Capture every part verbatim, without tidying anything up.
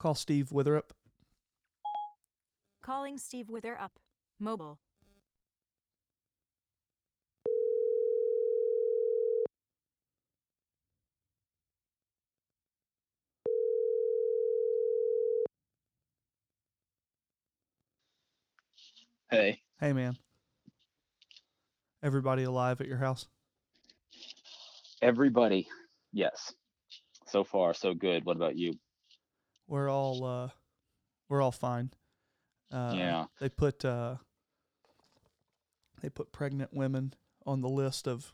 Call Steve Witherup. Calling Steve Witherup. Mobile. Hey. Hey, man. Everybody alive at your house? Everybody. Yes. So far, so good. What about you? We're all uh, we're all fine. Uh, yeah. They put uh, they put pregnant women on the list of,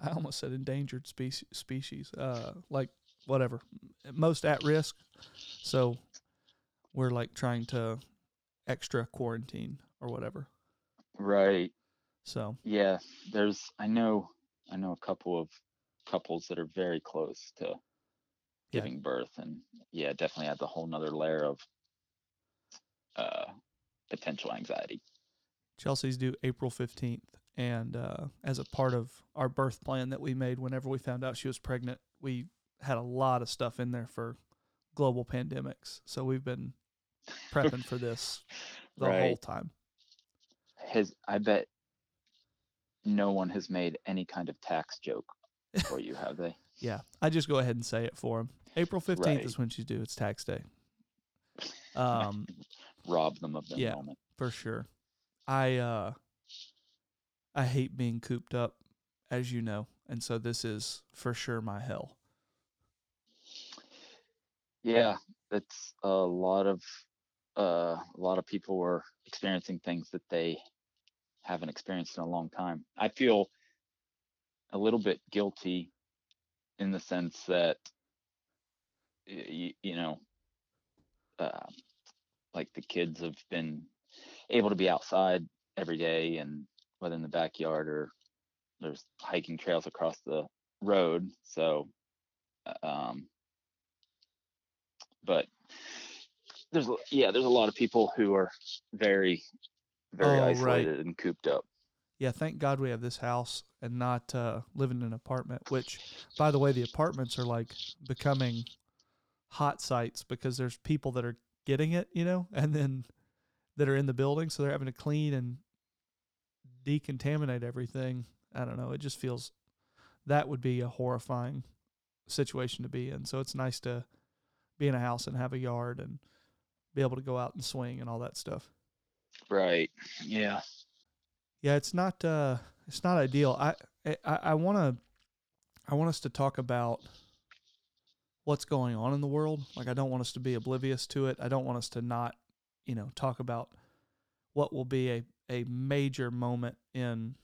I almost said endangered species, species uh, like whatever, most at risk. So we're like trying to extra quarantine or whatever. Right. So yeah, there's I know I know a couple of couples that are very close to giving yeah. birth, and yeah, definitely adds a whole nother layer of uh, potential anxiety. Chelsea's due April fifteenth, and uh, as a part of our birth plan that we made whenever we found out she was pregnant, we had a lot of stuff in there for global pandemics. So we've been prepping for this the right. whole time. Has I bet no one has made any kind of tax joke for you, have they? Yeah, I just go ahead and say it for them. April fifteenth right. is when she's due. It's tax day. Um, Rob them of that yeah, moment. For sure. I uh, I hate being cooped up, as you know, and so this is for sure my hell. Yeah, that's a lot of uh, a lot of people are experiencing things that they haven't experienced in a long time. I feel a little bit guilty in the sense that, you, you know, uh, like the kids have been able to be outside every day, and whether in the backyard or there's hiking trails across the road. So, um, but there's, yeah, there's a lot of people who are very, very oh, isolated right. and cooped up. Yeah, thank God we have this house and not uh, living in an apartment, which, by the way, the apartments are like becoming hot sites because there's people that are getting it, you know, and then that are in the building. So they're having to clean and decontaminate everything. I don't know. It just feels that would be a horrifying situation to be in. So it's nice to be in a house and have a yard and be able to go out and swing and all that stuff. Right. Yeah. Yeah, it's not uh, it's not ideal. I I, I want to I want us to talk about what's going on in the world. Like, I don't want us to be oblivious to it. I don't want us to not, you know, talk about what will be a, a major moment in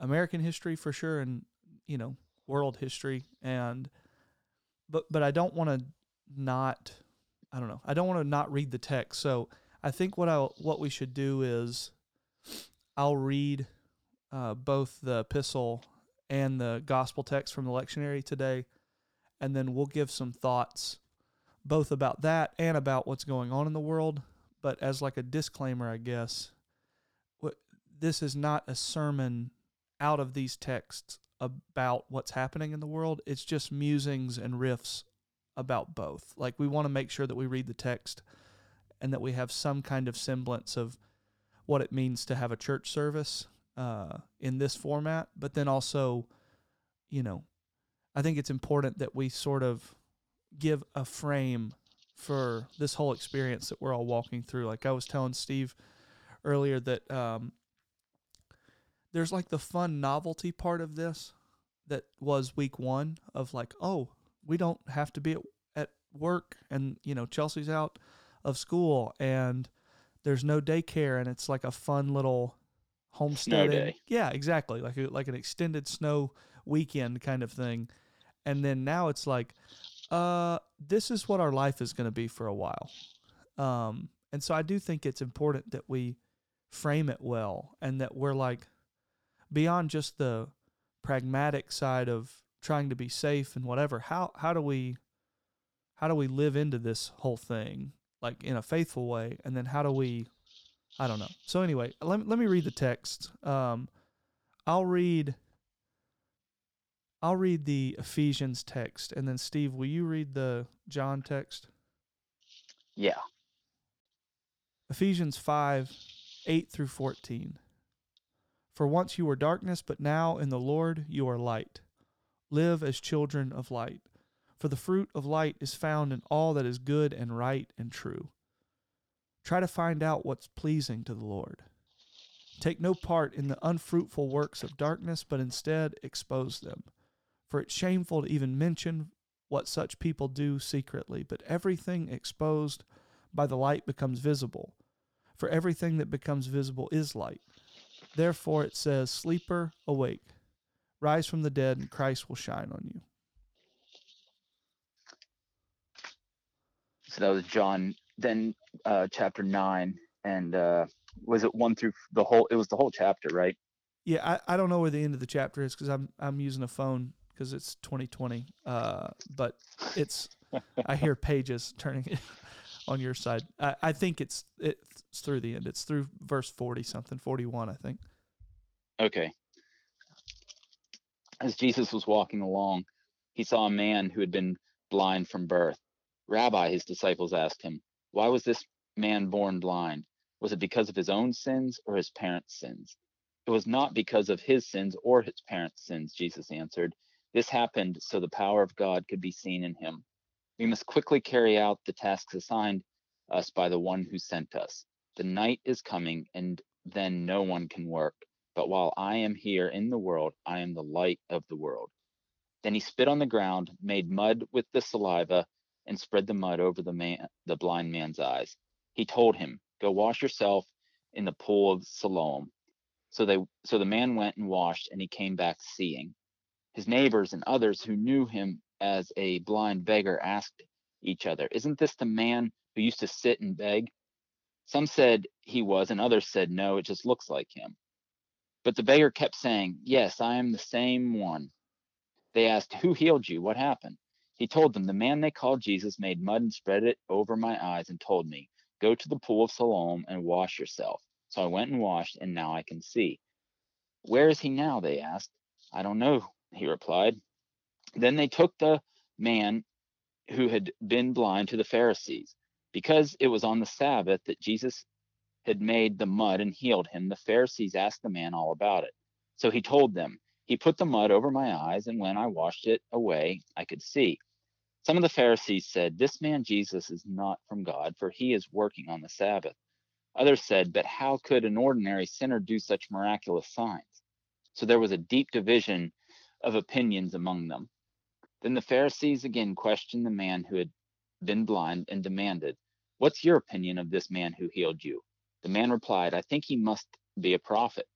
American history for sure, and, you know, world history. And but but I don't want to not I don't know. I don't want to not read the text. So I think what I what we should do is, I'll read uh, both the epistle and the gospel text from the lectionary today, and then we'll give some thoughts both about that and about what's going on in the world. But as like a disclaimer, I guess, what, this is not a sermon out of these texts about what's happening in the world. It's just musings and riffs about both. Like, we want to make sure that we read the text and that we have some kind of semblance of what it means to have a church service uh, in this format. But then also, you know, I think it's important that we sort of give a frame for this whole experience that we're all walking through. Like, I was telling Steve earlier that um, there's like the fun novelty part of this that was week one of like, oh, we don't have to be at, at work, and, you know, Chelsea's out of school, and there's no daycare, and it's like a fun little homesteading. Snow day. Yeah, exactly. Like a, like an extended snow weekend kind of thing. And then now it's like, uh, this is what our life is going to be for a while. Um, and so I do think it's important that we frame it well, and that we're like beyond just the pragmatic side of trying to be safe and whatever. How how do we how do we live into this whole thing, like in a faithful way? And then how do we, I don't know. So anyway, let me, let me read the text. Um, I'll read, I'll read the Ephesians text, and then Steve, will you read the John text? Yeah. Ephesians five, eight through fourteen. For once you were darkness, but now in the Lord you are light. Live as children of light. For the fruit of light is found in all that is good and right and true. Try to find out what's pleasing to the Lord. Take no part in the unfruitful works of darkness, but instead expose them. For it's shameful to even mention what such people do secretly, but everything exposed by the light becomes visible. For everything that becomes visible is light. Therefore it says, Sleeper, awake. Rise from the dead, and Christ will shine on you. So that was John, then uh, chapter nine, and uh, was it one through the whole? It was the whole chapter, right? Yeah, I, I don't know where the end of the chapter is because I'm I'm using a phone because it's twenty twenty. Uh, but it's I hear pages turning on your side. I, I think it's it's through the end. It's through verse forty something, forty-one, I think. Okay. As Jesus was walking along, he saw a man who had been blind from birth. Rabbi, his disciples asked him, why was this man born blind? Was it because of his own sins or his parents' sins? It was not because of his sins or his parents' sins, Jesus answered. This happened so the power of God could be seen in him. We must quickly carry out the tasks assigned us by the one who sent us. The night is coming, and then no one can work. But while I am here in the world, I am the light of the world. Then he spit on the ground, made mud with the saliva, and spread the mud over the man, the blind man's eyes. He told him, go wash yourself in the pool of Siloam. So they, so the man went and washed, and he came back seeing. His neighbors and others who knew him as a blind beggar asked each other, isn't this the man who used to sit and beg? Some said he was, and others said, no, it just looks like him. But the beggar kept saying, yes, I am the same one. They asked, who healed you? What happened? He told them, the man they called Jesus made mud and spread it over my eyes and told me, go to the pool of Siloam and wash yourself. So I went and washed, and now I can see. Where is he now? They asked. I don't know, he replied. Then they took the man who had been blind to the Pharisees. Because it was on the Sabbath that Jesus had made the mud and healed him, the Pharisees asked the man all about it. So he told them, he put the mud over my eyes, and when I washed it away, I could see. Some of the Pharisees said, this man Jesus is not from God, for he is working on the Sabbath. Others said, but how could an ordinary sinner do such miraculous signs? So there was a deep division of opinions among them. Then the Pharisees again questioned the man who had been blind and demanded, what's your opinion of this man who healed you? The man replied, I think he must be a prophet.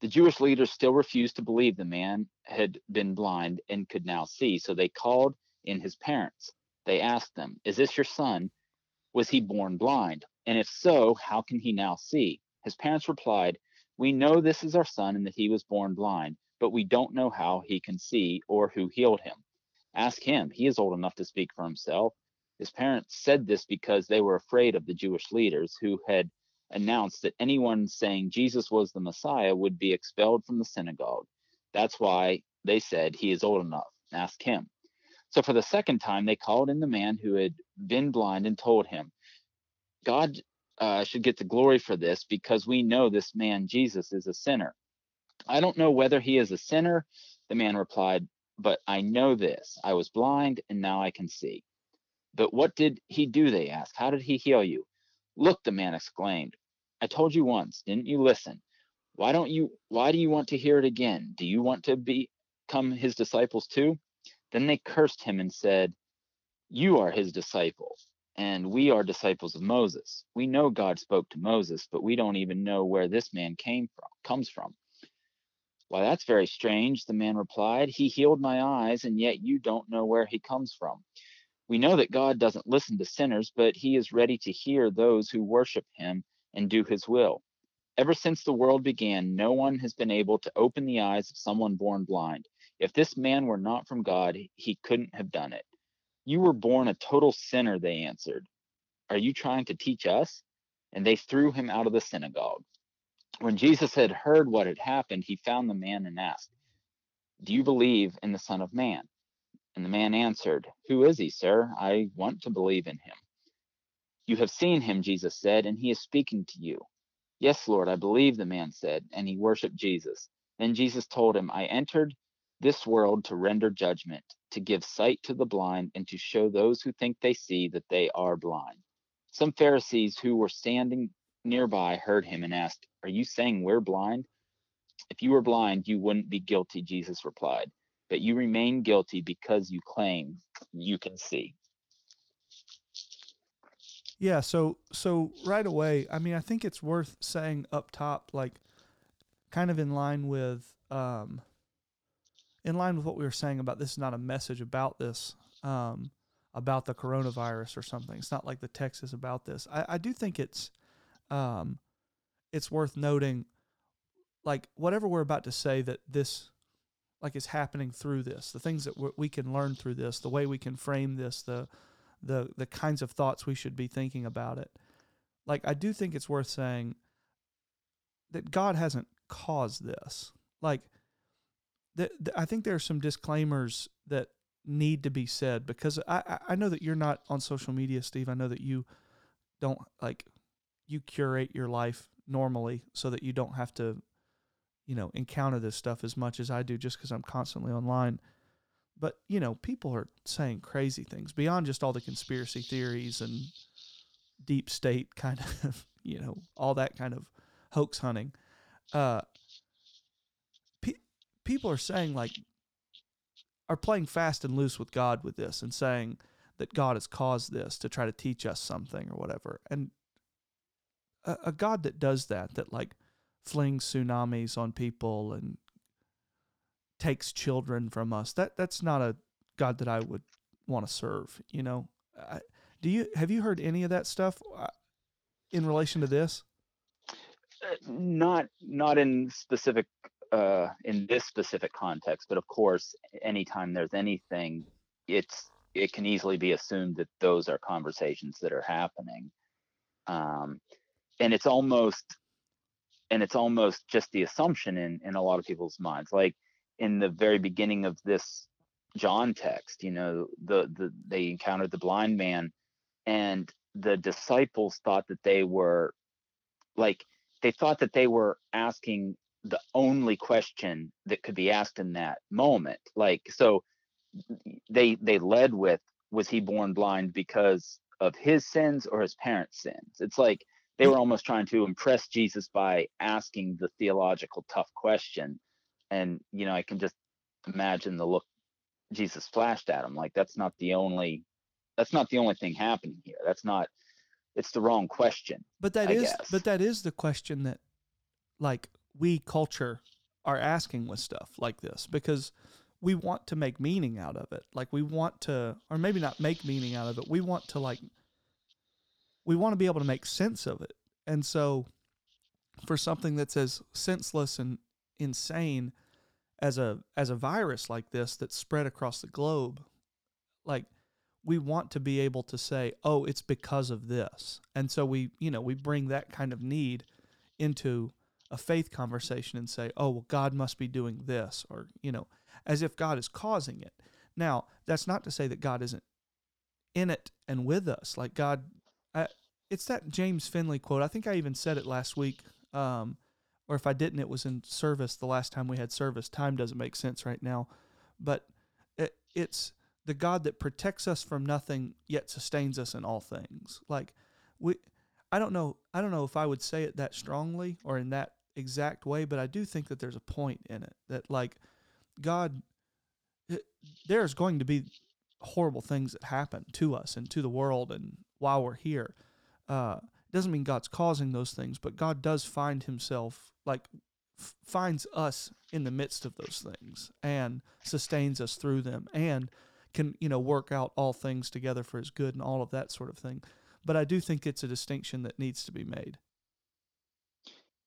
The Jewish leaders still refused to believe the man had been blind and could now see, so they called in his parents. They asked them, is this your son? Was he born blind? And if so, how can he now see? His parents replied, we know this is our son and that he was born blind, but we don't know how he can see or who healed him. Ask him. He is old enough to speak for himself. His parents said this because they were afraid of the Jewish leaders who had announced that anyone saying Jesus was the Messiah would be expelled from the synagogue. That's why they said he is old enough. Ask him. So for the second time, they called in the man who had been blind and told him, God uh, should get the glory for this because we know this man Jesus is a sinner. I don't know whether he is a sinner, the man replied, but I know this. I was blind and now I can see. But what did he do, they asked. How did he heal you? Look, the man exclaimed, I told you once, didn't you listen? Why don't you, why do you want to hear it again? Do you want to be, become his disciples too? Then they cursed him and said, you are his disciple, and we are disciples of Moses. We know God spoke to Moses, but we don't even know where this man came from, comes from. Why, that's very strange, the man replied. He healed my eyes, and yet you don't know where he comes from. We know that God doesn't listen to sinners, but he is ready to hear those who worship him and do his will. Ever since the world began, no one has been able to open the eyes of someone born blind. If this man were not from God, he couldn't have done it. You were born a total sinner, they answered. Are you trying to teach us? And they threw him out of the synagogue. When Jesus had heard what had happened, he found the man and asked, do you believe in the Son of Man? And the man answered, who is he, sir? I want to believe in him. You have seen him, Jesus said, and he is speaking to you. Yes, Lord, I believe, the man said, and he worshiped Jesus. Then Jesus told him, I entered this world to render judgment, to give sight to the blind, and to show those who think they see that they are blind. Some Pharisees who were standing nearby heard him and asked, are you saying we're blind? If you were blind, you wouldn't be guilty, Jesus replied, but you remain guilty because you claim you can see. Yeah, so so right away, I mean, I think it's worth saying up top, like, kind of in line with um, in line with what we were saying about this is not a message about this, um, about the coronavirus or something. It's not like the text is about this. I, I do think it's um, it's worth noting, like, whatever we're about to say that this, like, is happening through this, the things that we're, we can learn through this, the way we can frame this, the the the kinds of thoughts we should be thinking about it. Like, I do think it's worth saying that God hasn't caused this. Like, th- th- I think there are some disclaimers that need to be said, because I, I know that you're not on social media, Steve. I know that you don't, like, you curate your life normally so that you don't have to, you know, encounter this stuff as much as I do, just because I'm constantly online. But, you know, people are saying crazy things beyond just all the conspiracy theories and deep state kind of, you know, all that kind of hoax hunting. Uh, pe- people are saying, like, are playing fast and loose with God with this and saying that God has caused this to try to teach us something or whatever. And a, a God that does that, that, like, flings tsunamis on people and takes children from us, that that's not a God that I would want to serve. You know, I, do you, have you heard any of that stuff in relation to this? Uh, not, not in specific, uh, in this specific context, but of course, anytime there's anything, it's, it can easily be assumed that those are conversations that are happening. Um, and it's almost, and it's almost just the assumption in, in a lot of people's minds, like, in the very beginning of this John text, you know, the, the they encountered the blind man, and the disciples thought that they were, like, they thought that they were asking the only question that could be asked in that moment. Like, so they they led with, was he born blind because of his sins or his parents' sins? It's like they were almost trying to impress Jesus by asking the theological tough question. And, you know, I can just imagine the look Jesus flashed at him. Like, that's not the only, that's not the only thing happening here. That's not, it's the wrong question. But that I is, guess. but that is the question that, like, we culture are asking with stuff like this, because we want to make meaning out of it. Like, we want to, or maybe not make meaning out of it. We want to, like, we want to be able to make sense of it. And so for something that's as senseless and insane as a as a virus like this that's spread across the globe, like, we want to be able to say, oh, it's because of this. And so we, you know, we bring that kind of need into a faith conversation and say, oh, well, God must be doing this, or, you know, as if God is causing it. Now, that's not to say that God isn't in it and with us. Like, God, I, it's that James Finley quote. I think I even said it last week, um, or if I didn't, it was in service the last time we had service. Time doesn't make sense right now. But it, it's the God that protects us from nothing yet sustains us in all things. Like, we, I don't know, I don't know if I would say it that strongly or in that exact way, but I do think that there's a point in it that, like, God, it, there's going to be horrible things that happen to us and to the world and while we're here. Uh, doesn't mean God's causing those things, but God does find himself, like, f- finds us in the midst of those things and sustains us through them and can, you know, work out all things together for his good and all of that sort of thing. But I do think it's a distinction that needs to be made.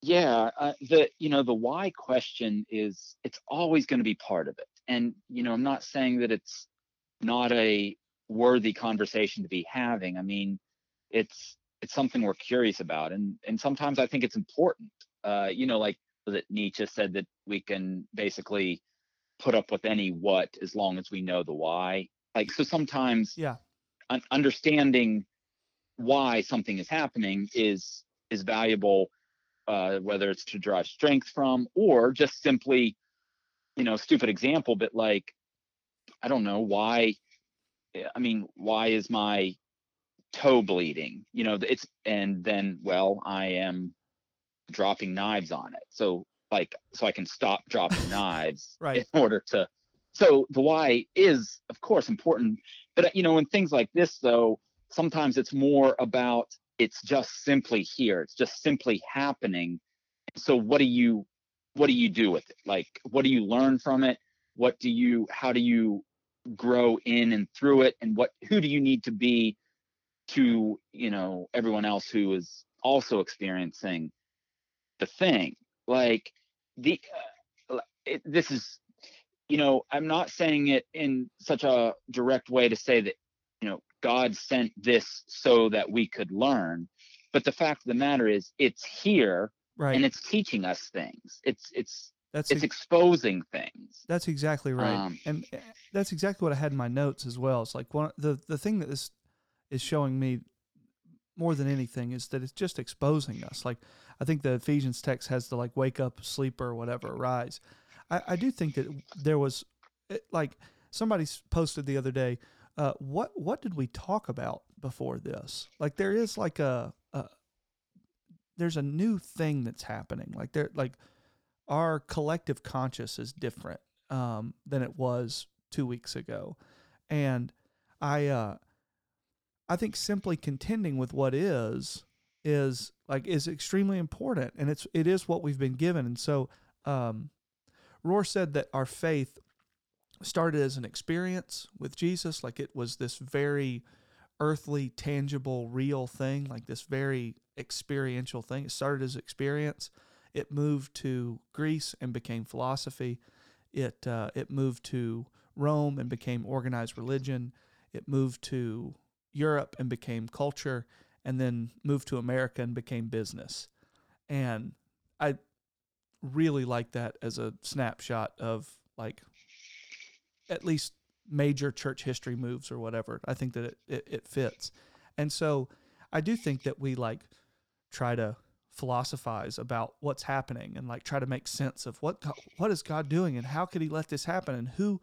Yeah. Uh, the, you know, the why question is, it's always going to be part of it. And, you know, I'm not saying that it's not a worthy conversation to be having. I mean, it's, it's something we're curious about. And, and sometimes I think it's important, uh, you know, like, was it Nietzsche said that we can basically put up with any what as long as we know the why. Like, so sometimes yeah. un- understanding why something is happening is is valuable, uh, whether it's to derive strength from or just simply, you know, stupid example, but like, I don't know why. I mean, why is my toe bleeding? You know, it's, and then, well, I am dropping knives on it. So like, so I can stop dropping knives right. in order to, so the why is of course important, but you know, in things like this though, sometimes it's more about, it's just simply here. It's just simply happening. So what do you, what do you do with it? Like, what do you learn from it? What do you, how do you grow in and through it? And what, who do you need to be to, you know, everyone else who is also experiencing the thing? Like the, uh, it, this is, you know, I'm not saying it in such a direct way to say that, you know, God sent this so that we could learn. But the fact of the matter is it's here right. and it's teaching us things. It's, it's, that's it's ex- exposing things. That's exactly right. Um, and that's exactly what I had in my notes as well. It's like one, the, the thing that this is showing me more than anything is that it's just exposing us. Like I think the Ephesians text has the like wake up, sleeper, or whatever, rise. I, I do think that there was it, like somebody posted the other day, Uh, what what did we talk about before this? Like there is like a, a there's a new thing that's happening. Like there like our collective conscious is different um, than it was two weeks ago, and I uh, I think simply contending with what is is like is extremely important, and it's it is what we've been given. And so um, Rohr said that our faith started as an experience with Jesus, like it was this very earthly, tangible, real thing, like this very experiential thing. It started as experience. It moved to Greece and became philosophy. It uh, it moved to Rome and became organized religion. It moved to Europe and became culture, and then moved to America and became business. And I really like that as a snapshot of like at least major church history moves or whatever. I think that it, it, it fits. And so I do think that we like try to philosophize about what's happening and like try to make sense of what, what is God doing and how could he let this happen? And who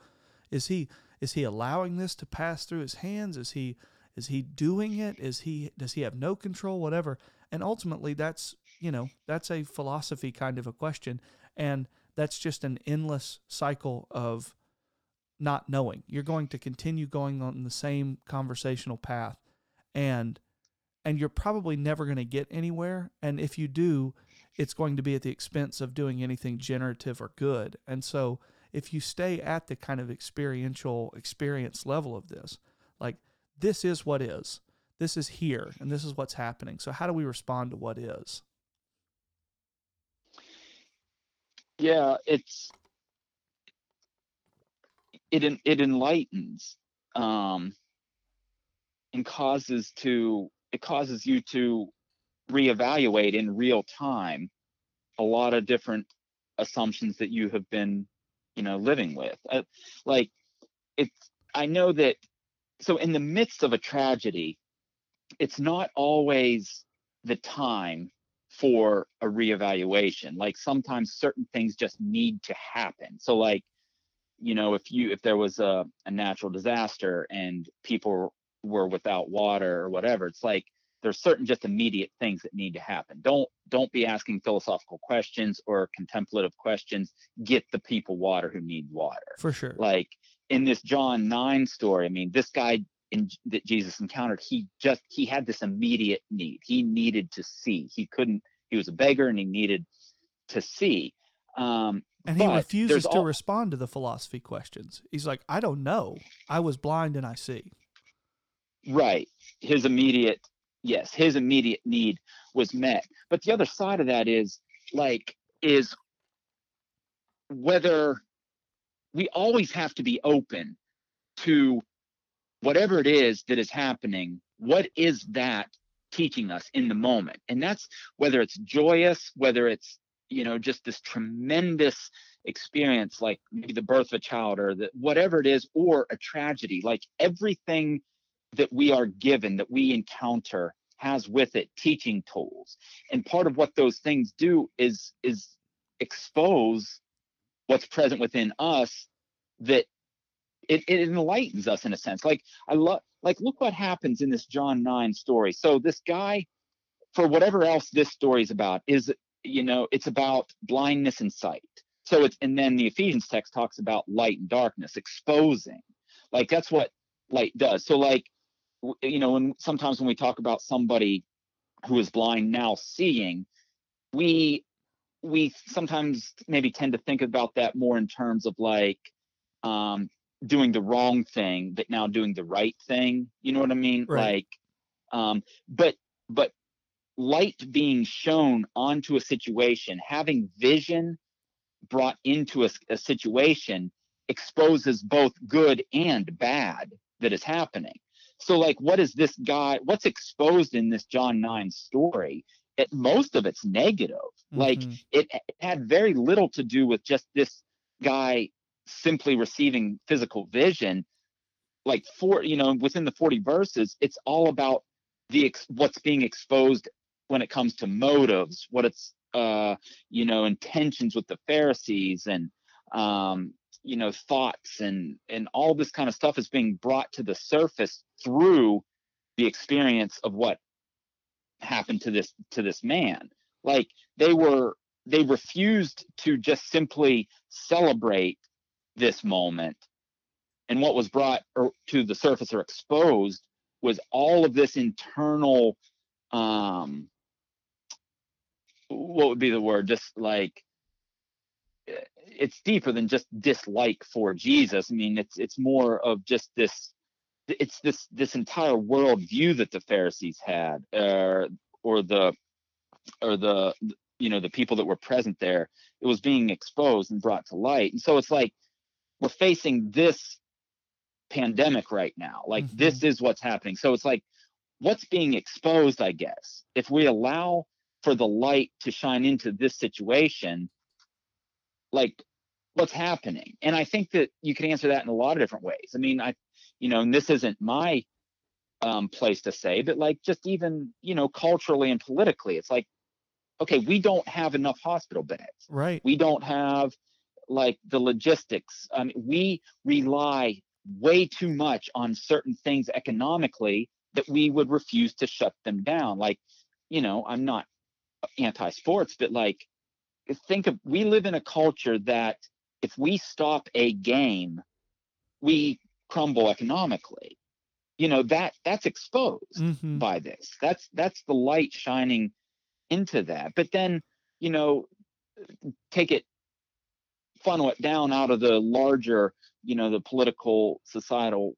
is he, is he allowing this to pass through his hands? Is he, is he doing it? Is he, does he have no control, whatever? And ultimately that's, you know, that's a philosophy kind of a question. And that's just an endless cycle of not knowing. You're going to continue going on the same conversational path, and and you're probably never going to get anywhere. And if you do, it's going to be at the expense of doing anything generative or good. And so if you stay at the kind of experiential experience level of this, like this is what is, this is here, and this is what's happening. So how do we respond to what is? Yeah, it's It it enlightens, um, and causes to it causes you to reevaluate in real time a lot of different assumptions that you have been, you know, living with. I, like it's I know that so in the midst of a tragedy, it's not always the time for a reevaluation. Like sometimes certain things just need to happen. So like, you know, if you if there was a, a natural disaster and people were without water or whatever, it's like there's certain just immediate things that need to happen. Don't don't be asking philosophical questions or contemplative questions. Get the people water who need water. For sure. Like in this John nine story, I mean, this guy in, that Jesus encountered, he just he had this immediate need. He needed to see. He couldn't. He was a beggar and he needed to see. Um, and he but refuses to all... respond to the philosophy questions. He's like, I don't know. I was blind and I see. Right. His immediate, yes, his immediate need was met. But the other side of that is like, is whether we always have to be open to whatever it is that is happening. What is that teaching us in the moment? And that's whether it's joyous, whether it's, you know, just this tremendous experience, like maybe the birth of a child or the, whatever it is, or a tragedy, like everything that we are given, that we encounter, has with it teaching tools. And part of what those things do is is expose what's present within us, that it, it enlightens us in a sense. Like I love, like look what happens in this John nine story. So this guy, for whatever else this story is about, is, you know, it's about blindness and sight. So it's, and then the Ephesians text talks about light and darkness, exposing. Like that's what light does. So like, you know, and sometimes when we talk about somebody who is blind now seeing, we we sometimes maybe tend to think about that more in terms of like um, doing the wrong thing, but now doing the right thing. You know what I mean? Right. Like, um, but but light being shown onto a situation, having vision brought into a, a situation, exposes both good and bad that is happening. So like, what is this guy, what's exposed in this John nine story? It, most of it's negative. Mm-hmm. Like it, it had very little to do with just this guy simply receiving physical vision. Like for, you know, within the forty verses, it's all about the, ex, what's being exposed when it comes to motives, what it's, uh, you know, intentions with the Pharisees and, um, you know, thoughts and and all this kind of stuff is being brought to the surface through the experience of what happened to this to this man. Like they were they refused to just simply celebrate this moment, and what was brought or, to the surface or exposed was all of this internal um what would be the word just like it's deeper than just dislike for Jesus. I mean, it's it's more of just this, it's this this entire worldview that the Pharisees had, uh, or the, or the, you know, the people that were present there. It was being exposed and brought to light. And so it's like, we're facing this pandemic right now. Like, mm-hmm. This is what's happening. So it's like, what's being exposed, I guess, if we allow for the light to shine into this situation, like what's happening? And I think that you can answer that in a lot of different ways. I mean, I, you know, and this isn't my um, place to say, but like just even, you know, culturally and politically, it's like, okay, we don't have enough hospital beds. Right. We don't have like the logistics. I mean, we rely way too much on certain things economically that we would refuse to shut them down. Like, you know, I'm not anti-sports, but like, think of, we live in a culture that if we stop a game, we crumble economically. You know, that that's exposed mm-hmm. by this. That's that's the light shining into that. But then, you know, take it, funnel it down out of the larger, you know, the political, societal,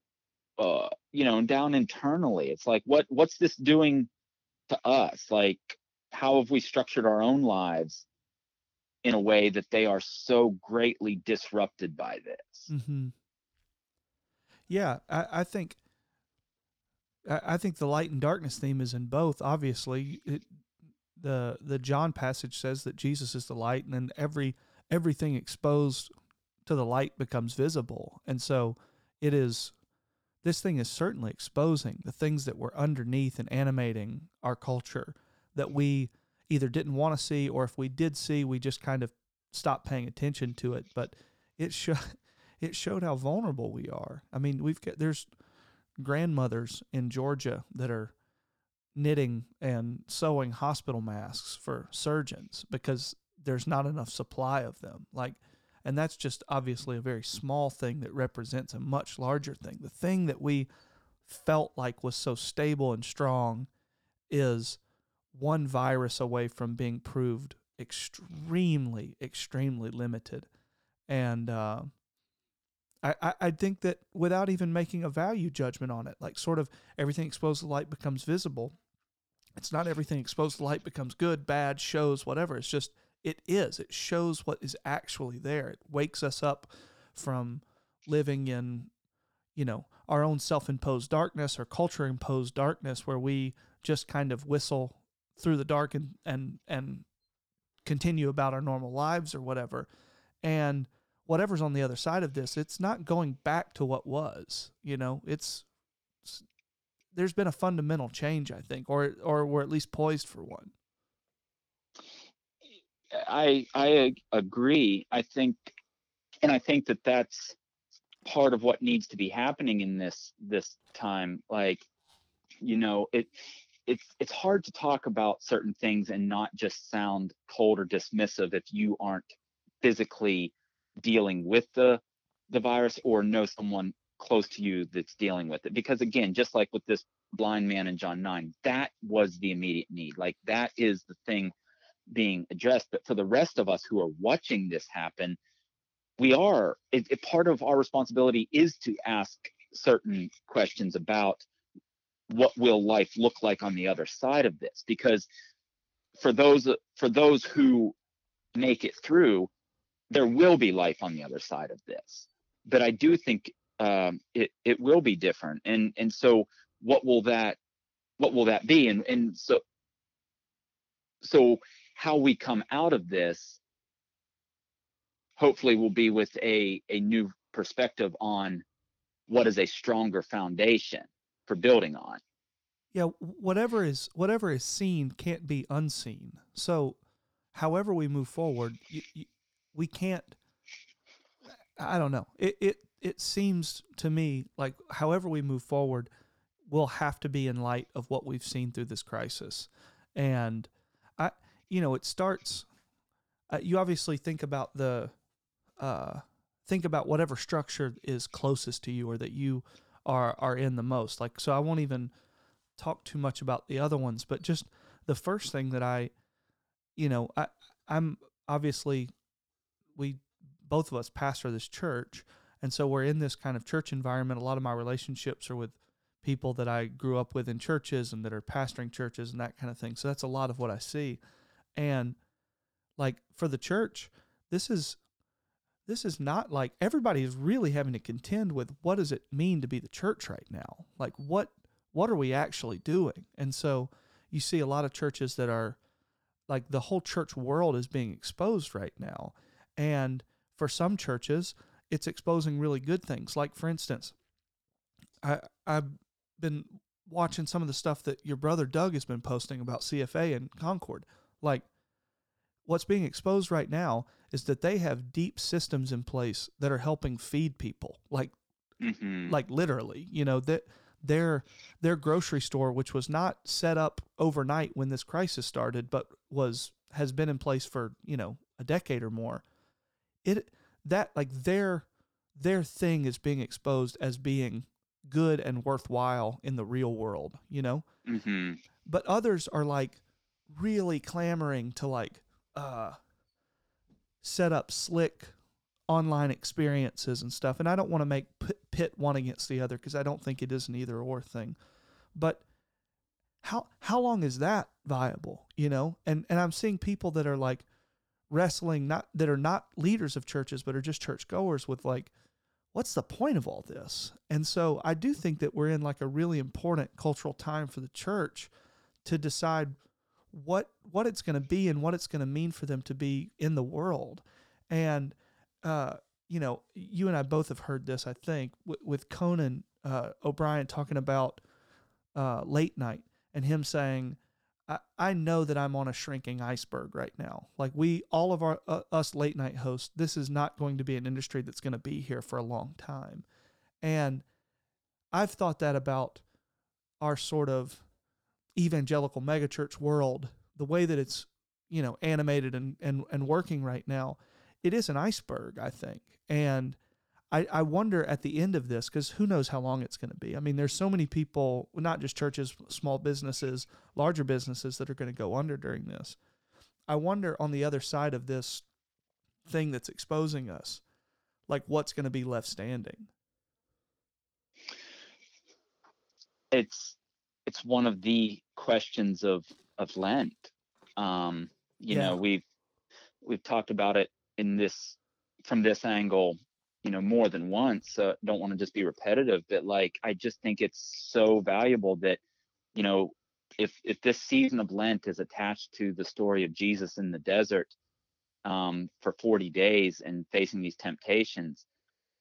uh, you know, and down internally. It's like, what what's this doing to us? Like, how have we structured our own lives in a way that they are so greatly disrupted by this? Mm-hmm. Yeah, I, I think I, I think the light and darkness theme is in both. Obviously, it, the the John passage says that Jesus is the light, and then every everything exposed to the light becomes visible. And so it is. This thing is certainly exposing the things that were underneath and animating our culture that we either didn't want to see, or if we did see, we just kind of stopped paying attention to it. But it showed it showed how vulnerable we are. I mean, we've got, there's grandmothers in Georgia that are knitting and sewing hospital masks for surgeons because there's not enough supply of them. Like, and that's just obviously a very small thing that represents a much larger thing. The thing that we felt like was so stable and strong is one virus away from being proved extremely, extremely limited. And uh, I, I, I think that without even making a value judgment on it, like sort of everything exposed to light becomes visible. It's not everything exposed to light becomes good, bad, shows, whatever. It's just, it is. It shows what is actually there. It wakes us up from living in, you know, our own self-imposed darkness or culture-imposed darkness where we just kind of whistle through the dark and, and, and continue about our normal lives or whatever. And whatever's on the other side of this, it's not going back to what was, you know, it's, it's there's been a fundamental change, I think, or, or we're at least poised for one. I, I agree. I think, and I think that that's part of what needs to be happening in this, this time. Like, you know, it, it's, it's hard to talk about certain things and not just sound cold or dismissive if you aren't physically dealing with the, the virus or know someone close to you that's dealing with it. Because again, just like with this blind man in John nine, that was the immediate need. Like that is the thing being addressed. But for the rest of us who are watching this happen, we are, it, it, part of our responsibility is to ask certain questions about what will life look like on the other side of this? Because for those, for those who make it through, there will be life on the other side of this. But I do think um, it it will be different. And and so what will that what will that be? And and so so how we come out of this hopefully will be with a a new perspective on what is a stronger foundation for building on. Yeah, whatever is whatever is seen can't be unseen. So however we move forward, you, you, we can't, I don't know. It, it, it seems to me like however we move forward, we'll have to be in light of what we've seen through this crisis. And I, you know, it starts, uh, you obviously think about the, uh, think about whatever structure is closest to you or that you are, are in the most. Like, so I won't even talk too much about the other ones, but just the first thing that I, you know, I, I'm obviously, we both of us pastor this church, and so we're in this kind of church environment. A lot of my relationships are with people that I grew up with in churches and that are pastoring churches and that kind of thing. So that's a lot of what I see. And like for the church, this is this is not like everybody is really having to contend with what does it mean to be the church right now? Like what what are we actually doing? And so you see a lot of churches that are like the whole church world is being exposed right now. And for some churches, it's exposing really good things. Like, for instance, I, I've been watching some of the stuff that your brother Doug has been posting about C F A and Concord. Like, what's being exposed right now is that they have deep systems in place that are helping feed people. Like, mm-hmm. like literally, you know, that their their grocery store, which was not set up overnight when this crisis started, but was has been in place for, you know, a decade or more. It that like their their thing is being exposed as being good and worthwhile in the real world, you know. Mm-hmm. But others are like really clamoring to like uh, set up slick online experiences and stuff. And I don't want to make pit one against the other because I don't think it is an either or thing. But how how long is that viable, you know? And and I'm seeing people that are like wrestling, not that are not leaders of churches, but are just churchgoers with like, what's the point of all this? And so I do think that we're in like a really important cultural time for the church to decide what, what it's going to be and what it's going to mean for them to be in the world. And, uh, you know, you and I both have heard this, I think w- with Conan, uh, O'Brien talking about, uh, late night and him saying, I know that I'm on a shrinking iceberg right now. Like we, all of our, uh, us late night hosts, this is not going to be an industry that's going to be here for a long time. And I've thought that about our sort of evangelical megachurch world, the way that it's, you know, animated and, and, and working right now, it is an iceberg, I think. And I, I wonder at the end of this, because who knows how long it's going to be. I mean, there's so many people, not just churches, small businesses, larger businesses that are going to go under during this. I wonder on the other side of this thing that's exposing us, like what's going to be left standing. It's it's one of the questions of of Lent. Um, you yeah. know, we've we've talked about it in this from this angle. You know, more than once, uh, don't want to just be repetitive, but like, I just think it's so valuable that, you know, if, if this season of Lent is attached to the story of Jesus in the desert, um, for forty days and facing these temptations,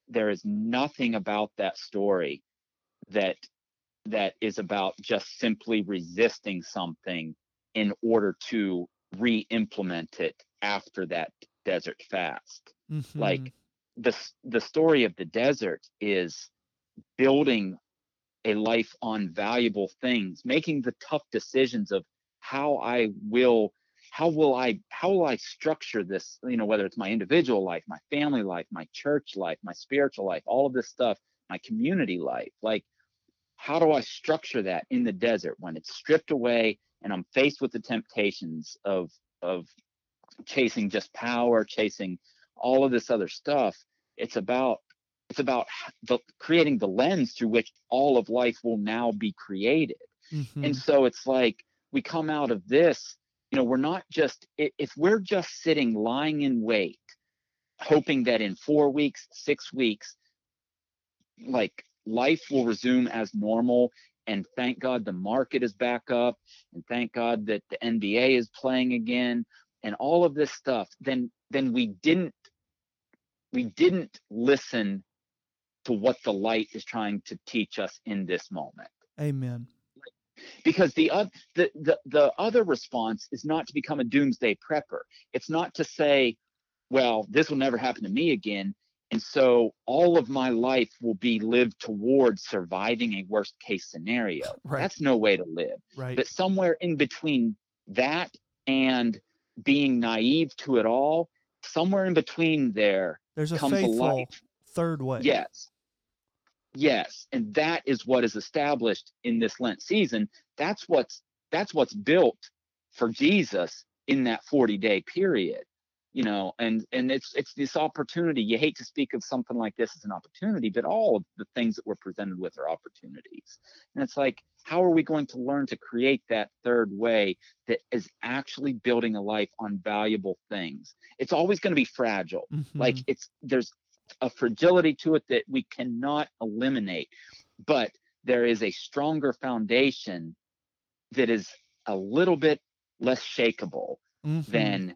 there is nothing about that story that that is about just simply resisting something in order to re-implement it after that desert fast. Mm-hmm. Like the the story of the desert is building a life on valuable things, making the tough decisions of how I will, how will I, how will I structure this, you know, whether it's my individual life, my family life, my church life, my spiritual life, all of this stuff, my community life. Like, how do I structure that in the desert when it's stripped away and I'm faced with the temptations of, of chasing just power, chasing all of this other stuff? It's about, it's about the, creating the lens through which all of life will now be created. Mm-hmm. And so it's like, we come out of this, you know, we're not just, if we're just sitting, lying in wait, hoping that in four weeks, six weeks, like life will resume as normal. And thank God the market is back up. And thank God that the N B A is playing again and all of this stuff. Then, then we didn't, we didn't listen to what the light is trying to teach us in this moment. Amen. Because the, uh, the the the other response is not to become a doomsday prepper. It's not to say, well, this will never happen to me again, and so all of my life will be lived towards surviving a worst case scenario. Right. That's no way to live. Right. But somewhere in between that and being naive to it all, somewhere in between there, there's a comes faithful a life. Third way. Yes. Yes, and that is what is established in this Lent season. That's what's that's what's built for Jesus in that forty-day period, you know. And and it's it's this opportunity. You hate to speak of something like this as an opportunity, but all of the things that we're presented with are opportunities. And it's like, how are we going to learn to create that third way that is actually building a life on valuable things? It's always going to be fragile. Mm-hmm. Like it's there's. a fragility to it that we cannot eliminate, but there is a stronger foundation that is a little bit less shakeable mm-hmm. than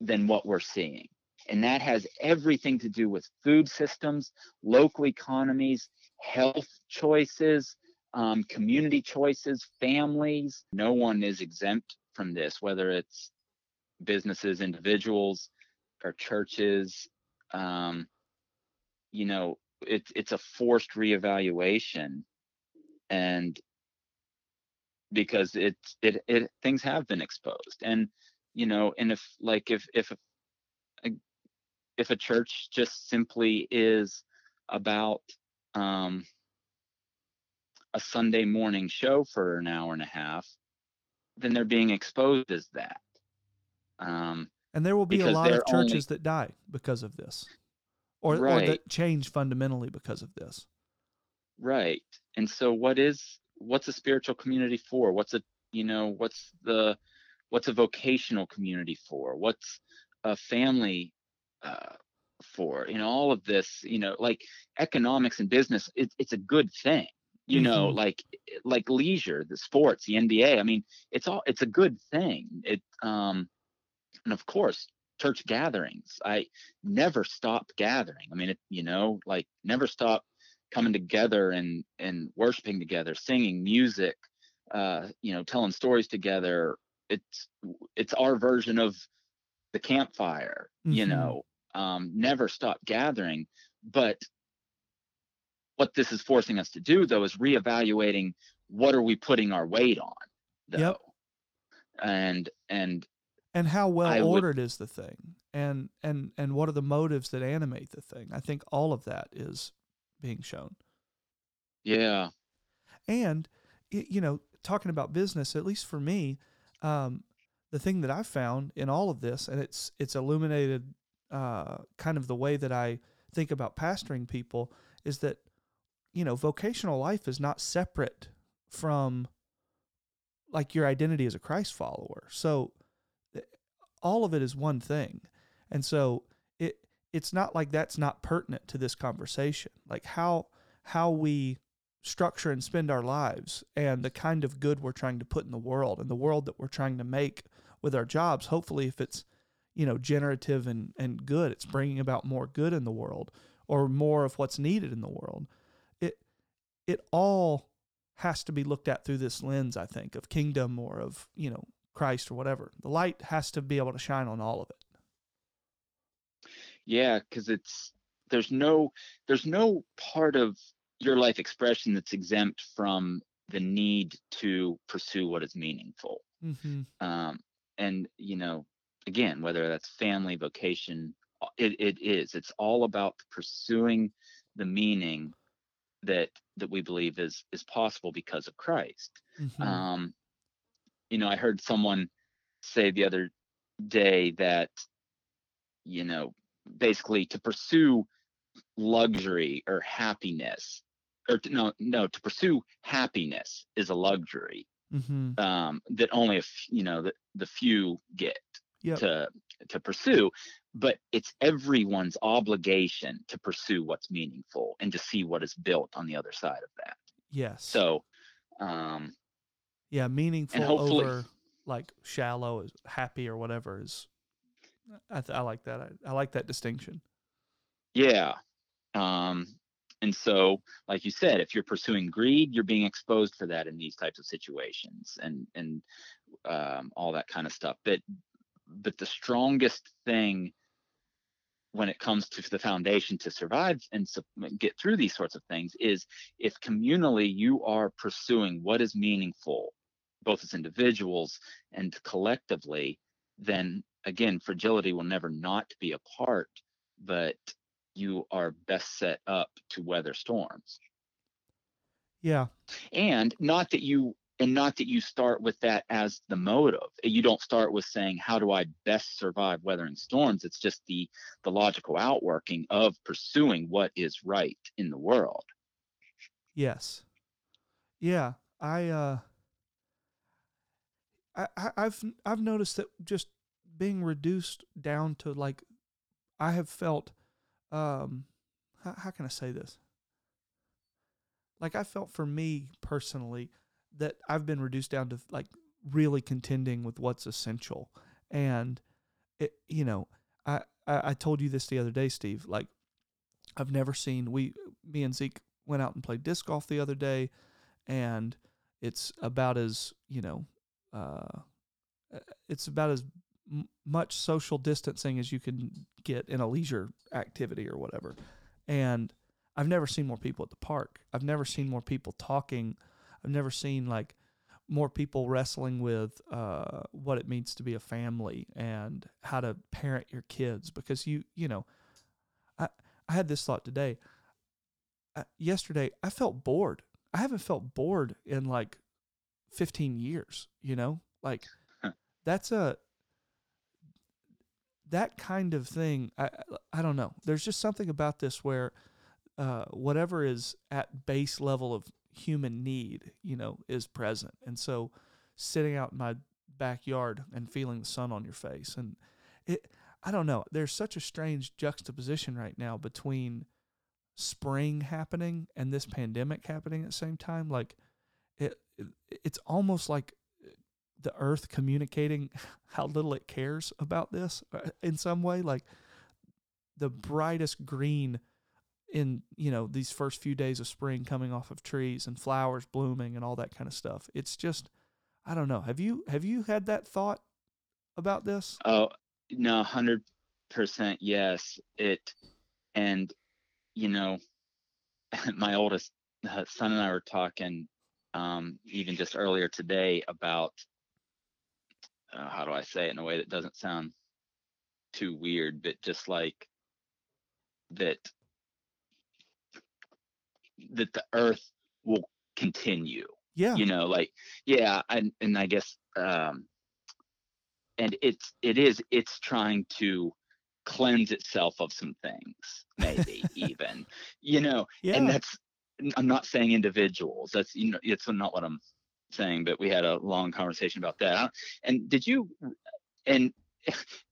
than what we're seeing. And that has everything to do with food systems, local economies, health choices, um, community choices, families. No one is exempt from this, whether it's businesses, individuals, or churches. Um, you know, it's it's a forced reevaluation, and because it's it it things have been exposed, and you know, and if like if if a, if a church just simply is about um, a Sunday morning show for an hour and a half, then they're being exposed as that. Um, and there will be a lot of churches only... that die because of this. Or, right. or that change fundamentally because of this. Right. And so what is, what's a spiritual community for? What's a, you know, what's the, what's a vocational community for? What's a family uh, for? You know, all of this, you know, like economics and business, it, it's a good thing, you mm-hmm. know, like, like leisure, the sports, the N B A. I mean, it's all, it's a good thing. It, um, and of course, church gatherings. I never stop gathering. I mean, it, you know, like never stop coming together and, and worshiping together, singing music, uh, you know, telling stories together. It's, it's our version of the campfire, mm-hmm. you know, um, never stop gathering. But what this is forcing us to do though, is reevaluating what are we putting our weight on though. Yep. And, and, And how well ordered is the thing, and and and what are the motives that animate the thing? I think all of that is being shown. Yeah, and you know, talking about business, at least for me, um, the thing that I found in all of this, and it's it's illuminated uh, kind of the way that I think about pastoring people, is that you know, vocational life is not separate from like your identity as a Christ follower. So all of it is one thing. And so it it's not like that's not pertinent to this conversation. Like how how we structure and spend our lives and the kind of good we're trying to put in the world and the world that we're trying to make with our jobs. Hopefully if it's, you know, generative and, and good. It's bringing about more good in the world, or more of what's needed in the world. It it all has to be looked at through this lens, I think, of kingdom or of, you know, Christ or whatever. The light has to be able to shine on all of it. Yeah, because it's there's no there's no part of your life expression that's exempt from the need to pursue what is meaningful. Mm-hmm. Um, and, you know, again, whether that's family, vocation, it, it is. It's all about pursuing the meaning that that we believe is is possible because of Christ. Mm-hmm. Um, you know, I heard someone say the other day that, you know, basically to pursue luxury or happiness, or to, no, no, to pursue happiness is a luxury. Mm-hmm. um, that only, a f- you know, the, the few get yep. to to pursue, but it's everyone's obligation to pursue what's meaningful and to see what is built on the other side of that. Yes. So, um, yeah, meaningful over like shallow, happy or whatever is. I th- I like that. I, I like that distinction. Yeah. Um. And so, like you said, if you're pursuing greed, you're being exposed for that in these types of situations and and um, all that kind of stuff. But but the strongest thing when it comes to the foundation to survive and su- get through these sorts of things is if communally you are pursuing what is meaningful, both as individuals and collectively, then again, fragility will never not be a part, but you are best set up to weather storms. Yeah. And not that you, and not that you start with that as the motive. You don't start with saying, how do I best survive weathering storms? It's just the, the logical outworking of pursuing what is right in the world. Yes. Yeah. I, uh, I, I've, I've noticed that just being reduced down to like, I have felt Um, how, how can I say this? Like I felt for me personally that I've been reduced down to like really contending with what's essential. And it, you know, I, I, I told you this the other day, Steve, like I've never seen, we, me and Zeke went out and played disc golf the other day, and it's about as, you know, uh, it's about as much social distancing as you can get in a leisure activity or whatever. And I've never seen more people at the park. I've never seen more people talking. I've never seen like more people wrestling with uh, what it means to be a family and how to parent your kids. Because you, you know, I, I had this thought today. I, yesterday, I felt bored. I haven't felt bored in like fifteen years, you know, like that's a, that kind of thing, I I don't know. There's just something about this where uh, whatever is at base level of human need, you know, is present. And so sitting out in my backyard and feeling the sun on your face, and it, I don't know. There's such a strange juxtaposition right now between spring happening and this pandemic happening at the same time. Like it, it's almost like the earth communicating how little it cares about this in some way. Like the brightest green in, you know, these first few days of spring coming off of trees and flowers blooming and all that kind of stuff. It's just, I don't know. Have you, have you had that thought about this? Oh, no, a hundred percent. Yes. It, and you know, my oldest son and I were talking um, even just earlier today about, Uh, how do I say it in a way that doesn't sound too weird, but just like that, that the earth will continue. Yeah. You know, like, yeah. And, and I guess, um, and it's, it is, it's trying to cleanse itself of some things, maybe even, you know, yeah. And that's, I'm not saying individuals, that's, you know, it's not what I'm saying, but we had a long conversation about that. And did you, and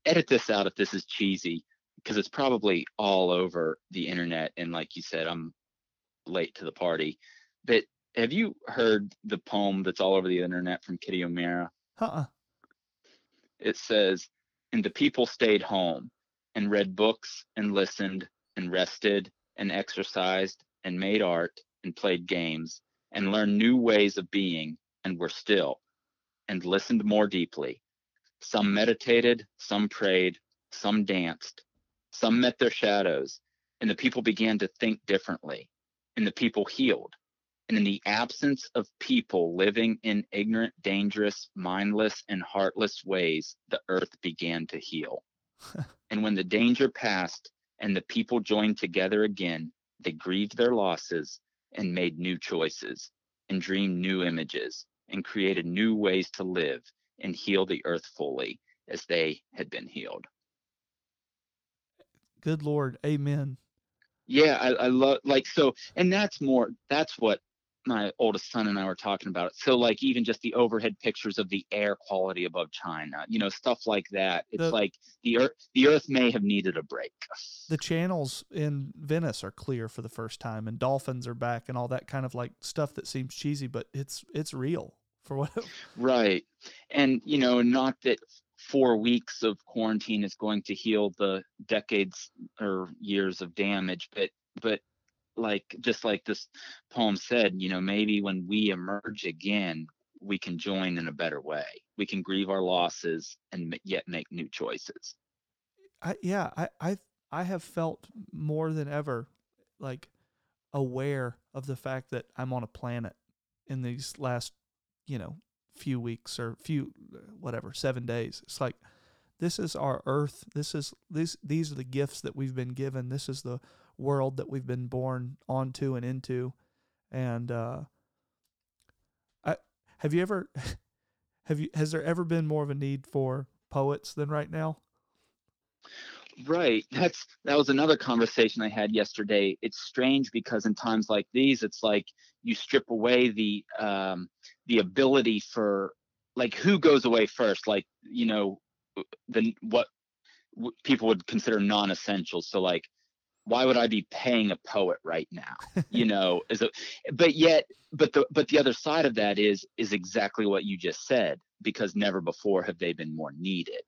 edit this out if this is cheesy, because it's probably all over the internet, and like you said, I'm late to the party, but have you heard the poem that's all over the internet from Kitty O'Meara? Uh-uh. It says, And the people stayed home and read books and listened and rested and exercised and made art and played games and learned new ways of being and were still and listened more deeply. Some meditated, some prayed, some danced, some met their shadows, and the people began to think differently, and the people healed. And in the absence of people living in ignorant, dangerous, mindless, and heartless ways, the earth began to heal. And when the danger passed and the people joined together again, they grieved their losses and made new choices and dreamed new images and created new ways to live and heal the earth fully as they had been healed. Good Lord. Amen. Yeah, I, I love like so. And that's more that's what my oldest son and I were talking about. So like even just the overhead pictures of the air quality above China, you know, stuff like that. It's the, like the earth, the earth may have needed a break. The channels in Venice are clear for the first time and dolphins are back and all that kind of like stuff that seems cheesy, but it's it's real for what. Right. And, you know, not that four weeks of quarantine is going to heal the decades or years of damage, but but like just like this poem said, you know, maybe when we emerge again, we can join in a better way. We can grieve our losses and yet make new choices. I, yeah, I, I I have felt more than ever like aware of the fact that I'm on a planet in these last, you know, few weeks or few whatever seven days. It's like this is our earth, this is these these are the gifts that we've been given, this is the world that we've been born onto and into. And uh I have you ever have you has there ever been more of a need for poets than right now? Right. That's that was another conversation I had yesterday. It's strange because in times like these, it's like you strip away the um, the ability for like who goes away first, like, you know, the what w- people would consider non-essentials. So like, why would I be paying a poet right now? You know, is it, but yet but the but the other side of that is is exactly what you just said, because never before have they been more needed.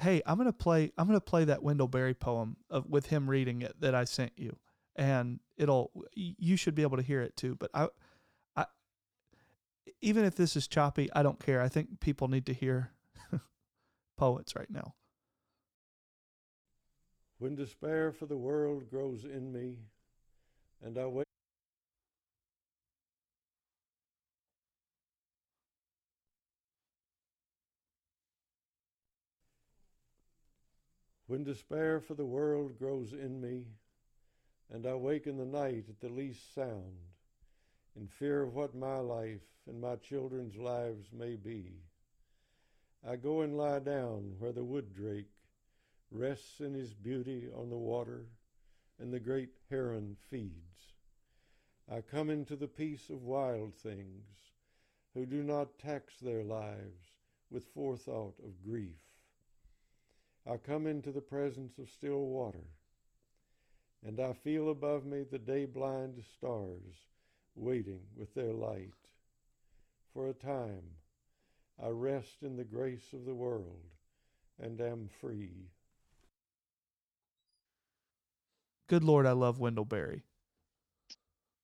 Hey, I'm gonna play. I'm gonna play that Wendell Berry poem of, with him reading it that I sent you, and it'll. You should be able to hear it too. But I, I, even if this is choppy, I don't care. I think people need to hear poets right now. When despair for the world grows in me, and I wait. When despair for the world grows in me, and I wake in the night at the least sound, in fear of what my life and my children's lives may be, I go and lie down where the wood drake rests in his beauty on the water, and the great heron feeds. I come into the peace of wild things, who do not tax their lives with forethought of grief. I come into the presence of still water, and I feel above me the day-blind stars waiting with their light. For a time, I rest in the grace of the world and am free. Good Lord, I love Wendell Berry.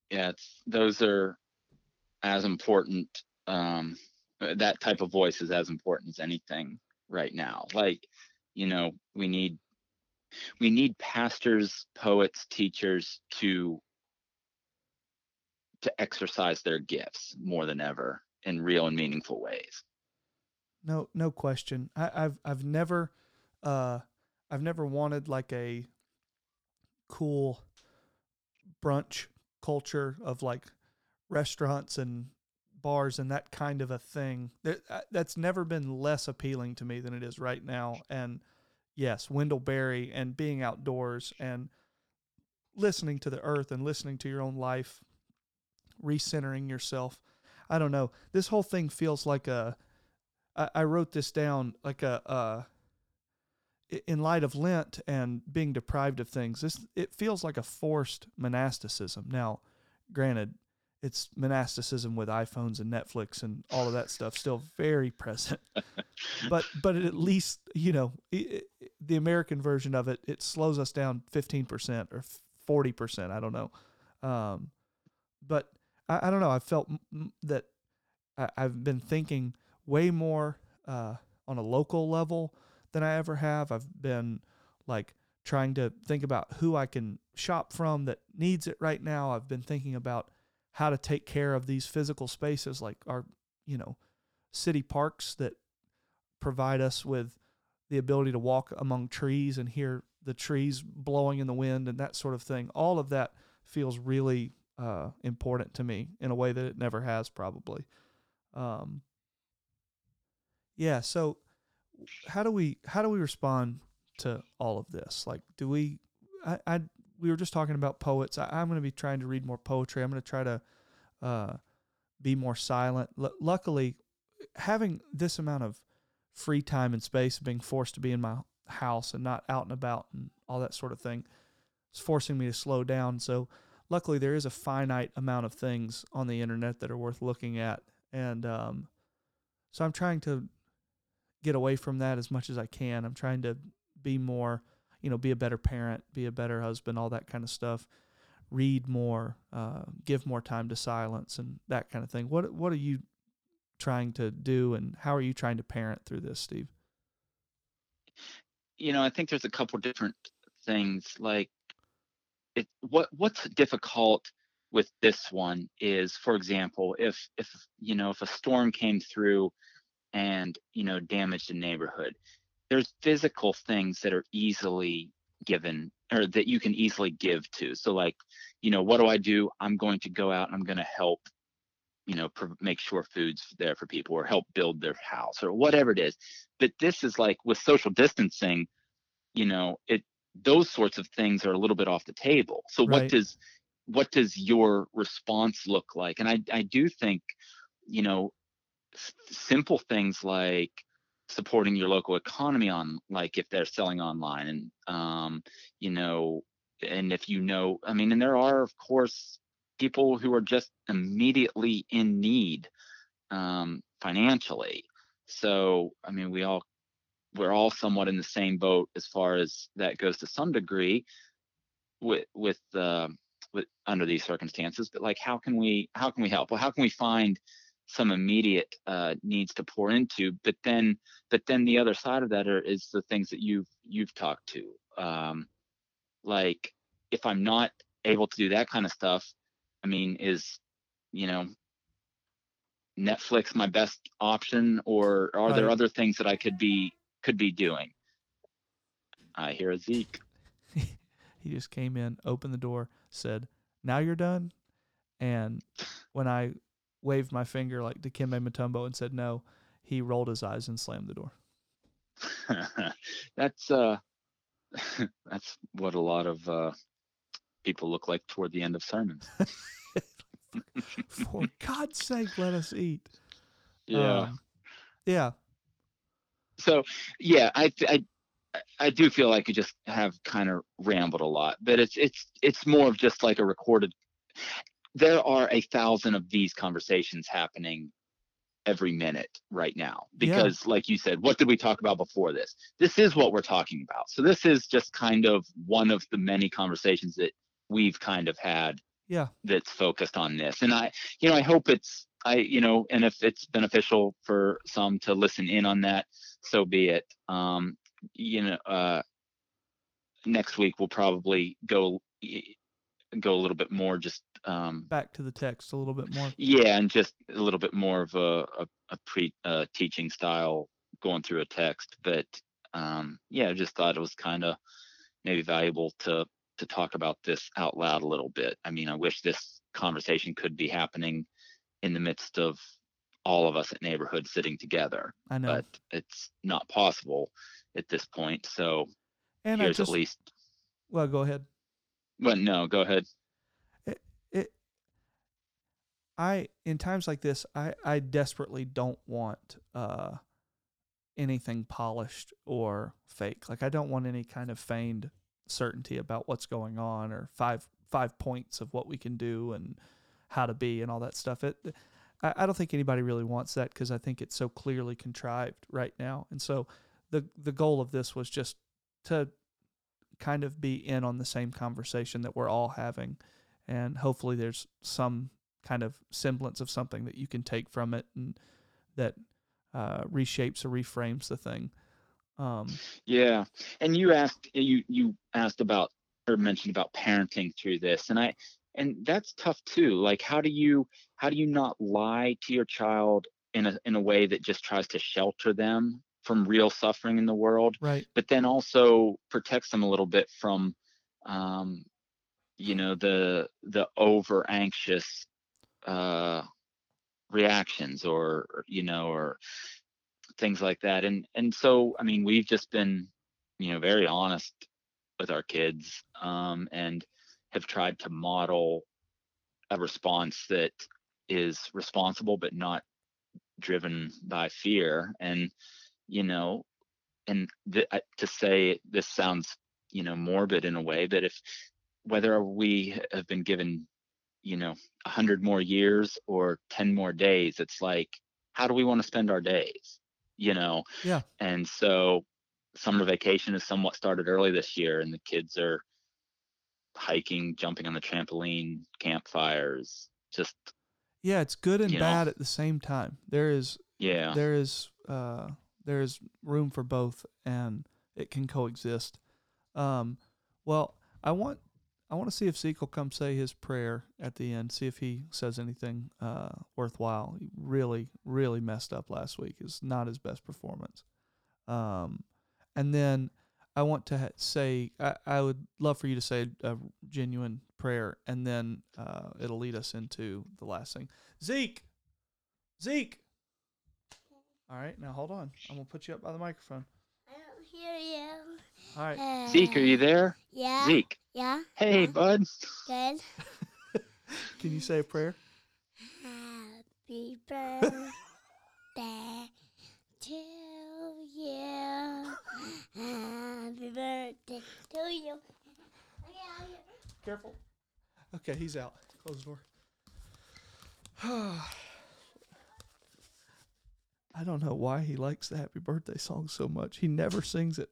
Yeah, it's, those are as important. Um, that type of voice is as important as anything right now. Like, you know, we need we need pastors, poets, teachers to to exercise their gifts more than ever in real and meaningful ways. No, no question. I, I've I've never uh, I've never wanted like a cool brunch culture of like restaurants and bars and that kind of a thing. That's never been less appealing to me than it is right now. And yes, Wendell Berry and being outdoors and listening to the earth and listening to your own life, recentering yourself. I don't know. This whole thing feels like a, I, I wrote this down like a, uh, in light of Lent and being deprived of things, this, it feels like a forced monasticism. Now, granted, it's monasticism with iPhones and Netflix and all of that stuff still very present. but but at least, you know, it, it, the American version of it, it slows us down fifteen percent or forty percent. I don't know. Um, but I, I don't know. I felt that I, I've been thinking way more uh, on a local level than I ever have. I've been like trying to think about who I can shop from that needs it right now. I've been thinking about how to take care of these physical spaces like our, you know, city parks that provide us with the ability to walk among trees and hear the trees blowing in the wind and that sort of thing. All of that feels really uh, important to me in a way that it never has probably. Um, yeah. So how do we, how do we respond to all of this? Like, do we, I, I we were just talking about poets. I, I'm going to be trying to read more poetry. I'm going to try to uh, be more silent. L- luckily having this amount of free time and space, being forced to be in my house and not out and about and all that sort of thing, it's forcing me to slow down. So luckily there is a finite amount of things on the internet that are worth looking at. And um, so I'm trying to get away from that as much as I can. I'm trying to be more, you know, be a better parent, be a better husband, all that kind of stuff, read more, uh, give more time to silence and that kind of thing. What, what are you trying to do and how are you trying to parent through this, Steve? You know, I think there's a couple different things. Like, it, what what's difficult with this one is, for example, if if you know if a storm came through and you know damaged a neighborhood, there's physical things that are easily given or that you can easily give to. So, like, you know, what do I do? I'm going to go out. I'm going to help, you know, pr- make sure food's there for people or help build their house or whatever it is. But this is like with social distancing, you know, it, those sorts of things are a little bit off the table. So right. what does, what does your response look like? And I, I do think, you know, s- simple things like supporting your local economy on, like if they're selling online and, um, you know, and if you know, I mean, and there are of course people who are just immediately in need um, financially. So, I mean, we all, we're all somewhat in the same boat as far as that goes to some degree with, with, uh, with under these circumstances, but like, how can we, how can we help? Well, how can we find some immediate uh, needs to pour into, but then, but then the other side of that are, is the things that you've, you've talked to. Um, like if I'm not able to do that kind of stuff, I mean, is, you know, Netflix my best option, or are there other things that I could be could be doing? I hear a Zeke. He just came in, opened the door, said, "Now you're done." And when I waved my finger like Dikembe Mutombo and said no, he rolled his eyes and slammed the door. That's uh, that's what a lot of uh, people look like toward the end of sermons. For God's sake, let us eat. Yeah. Um, yeah. So, yeah, I, I, I do feel like I just have kind of rambled a lot, but it's, it's, it's more of just like a recorded, there are a thousand of these conversations happening every minute right now, because yeah. like you said, what did we talk about before this? This is what we're talking about. So this is just kind of one of the many conversations that we've kind of had. Yeah. That's focused on this. And I, you know, I hope it's, I, you know, and if it's beneficial for some to listen in on that, so be it. Um, you know, uh, next week we'll probably go, go a little bit more, just, um, back to the text a little bit more. Yeah. And just a little bit more of a, a, a pre uh, teaching style going through a text. But, um, yeah, I just thought it was kind of maybe valuable to, to talk about this out loud a little bit. I mean, I wish this conversation could be happening in the midst of all of us at Neighborhood sitting together. I know. But it's not possible at this point. So and here's I just, at least. Well, go ahead. Well, no, go ahead. It, it, I, in times like this, I, I desperately don't want uh, anything polished or fake. Like, I don't want any kind of feigned certainty about what's going on or five five points of what we can do and how to be and all that stuff. It I, I don't think anybody really wants that, because I think it's so clearly contrived right now. And so the the goal of this was just to kind of be in on the same conversation that we're all having, and hopefully there's some kind of semblance of something that you can take from it and that uh, reshapes or reframes the thing. Um, yeah. And you asked, you, you asked about, or mentioned about parenting through this. And I, and that's tough too. Like, how do you, how do you not lie to your child in a, in a way that just tries to shelter them from real suffering in the world, right? But then also protects them a little bit from, um, you know, the, the over anxious, uh, reactions or, you know, or things like that. And, and so, I mean, we've just been, you know, very honest with our kids, um, and have tried to model a response that is responsible, but not driven by fear. And, you know, and th- to say this sounds, you know, morbid in a way, but if, whether we have been given, you know, a hundred more years or ten more days, it's like, how do we want to spend our days? You know? Yeah. And so summer vacation has somewhat started early this year, and the kids are hiking, jumping on the trampoline, campfires, just. Yeah. It's good and bad know. At the same time. There is, yeah, there is, uh, there is room for both, and it can coexist. Um, well, I want, I want to see if Zeke will come say his prayer at the end, see if he says anything uh, worthwhile. He really, really messed up last week. It's not his best performance. Um, and then I want to ha- say, I, I would love for you to say a genuine prayer, and then uh, it'll lead us into the last thing. Zeke! Zeke! All right, now hold on. I'm going to put you up by the microphone. I don't hear you. All right. Uh, Zeke, are you there? Yeah. Zeke. Yeah. Hey, yeah. Bud. Good. Can you say a prayer? Happy birthday to you. Happy birthday to you. Careful. Okay, he's out. Close the door. I don't know why he likes the happy birthday song so much. He never sings it,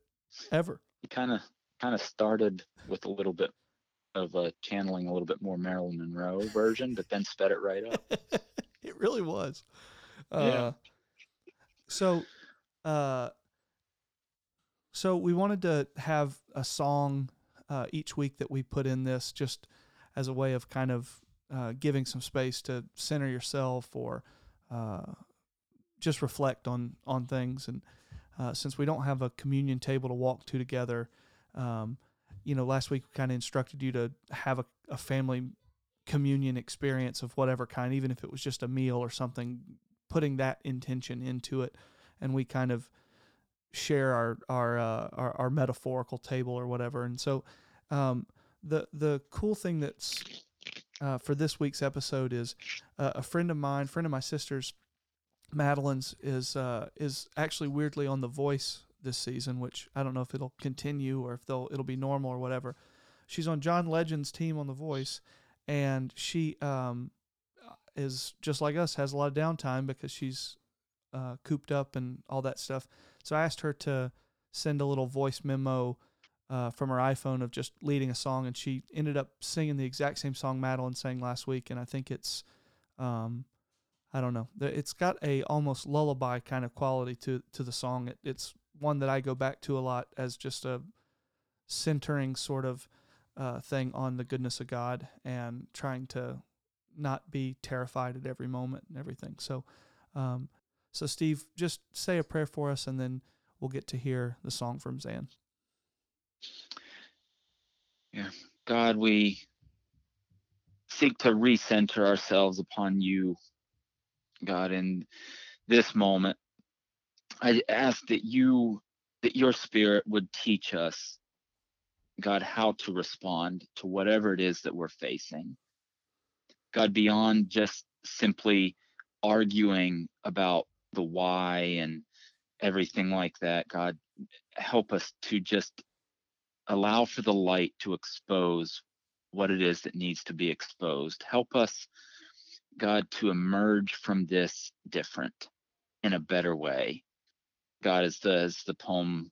ever. He kind of kind of started with a little bit of a channeling, a little bit more Marilyn Monroe version, but then sped it right up. It really was. Yeah. Uh, so, uh, so we wanted to have a song uh, each week that we put in this, just as a way of kind of uh, giving some space to center yourself, or uh, just reflect on, on things. And Uh, since we don't have a communion table to walk to together, um, you know, last week we kind of instructed you to have a, a family communion experience of whatever kind, even if it was just a meal or something, putting that intention into it. And we kind of share our our uh, our, our metaphorical table or whatever. And so um, the, the cool thing that's uh, for this week's episode is uh, a friend of mine, friend of my sister's, Madeline's is uh, is actually weirdly on The Voice this season, which I don't know if it'll continue or if they'll it'll be normal or whatever. She's on John Legend's team on The Voice, and she um, is just like us, has a lot of downtime because she's uh, cooped up and all that stuff. So I asked her to send a little voice memo uh, from her iPhone of just leading a song, and she ended up singing the exact same song Madeline sang last week, and I think it's. Um, I don't know. It's got a almost lullaby kind of quality to, to the song. It, it's one that I go back to a lot as just a centering sort of uh, thing on the goodness of God, and trying to not be terrified at every moment and everything. So, um, so Steve, just say a prayer for us, and then we'll get to hear the song from Zan. Yeah, God, we seek to recenter ourselves upon you, God, in this moment. I ask that you, that your Spirit would teach us, God, how to respond to whatever it is that we're facing. God, beyond just simply arguing about the why and everything like that, God, help us to just allow for the light to expose what it is that needs to be exposed. Help us, God to emerge from this different in a better way. God, as the as the poem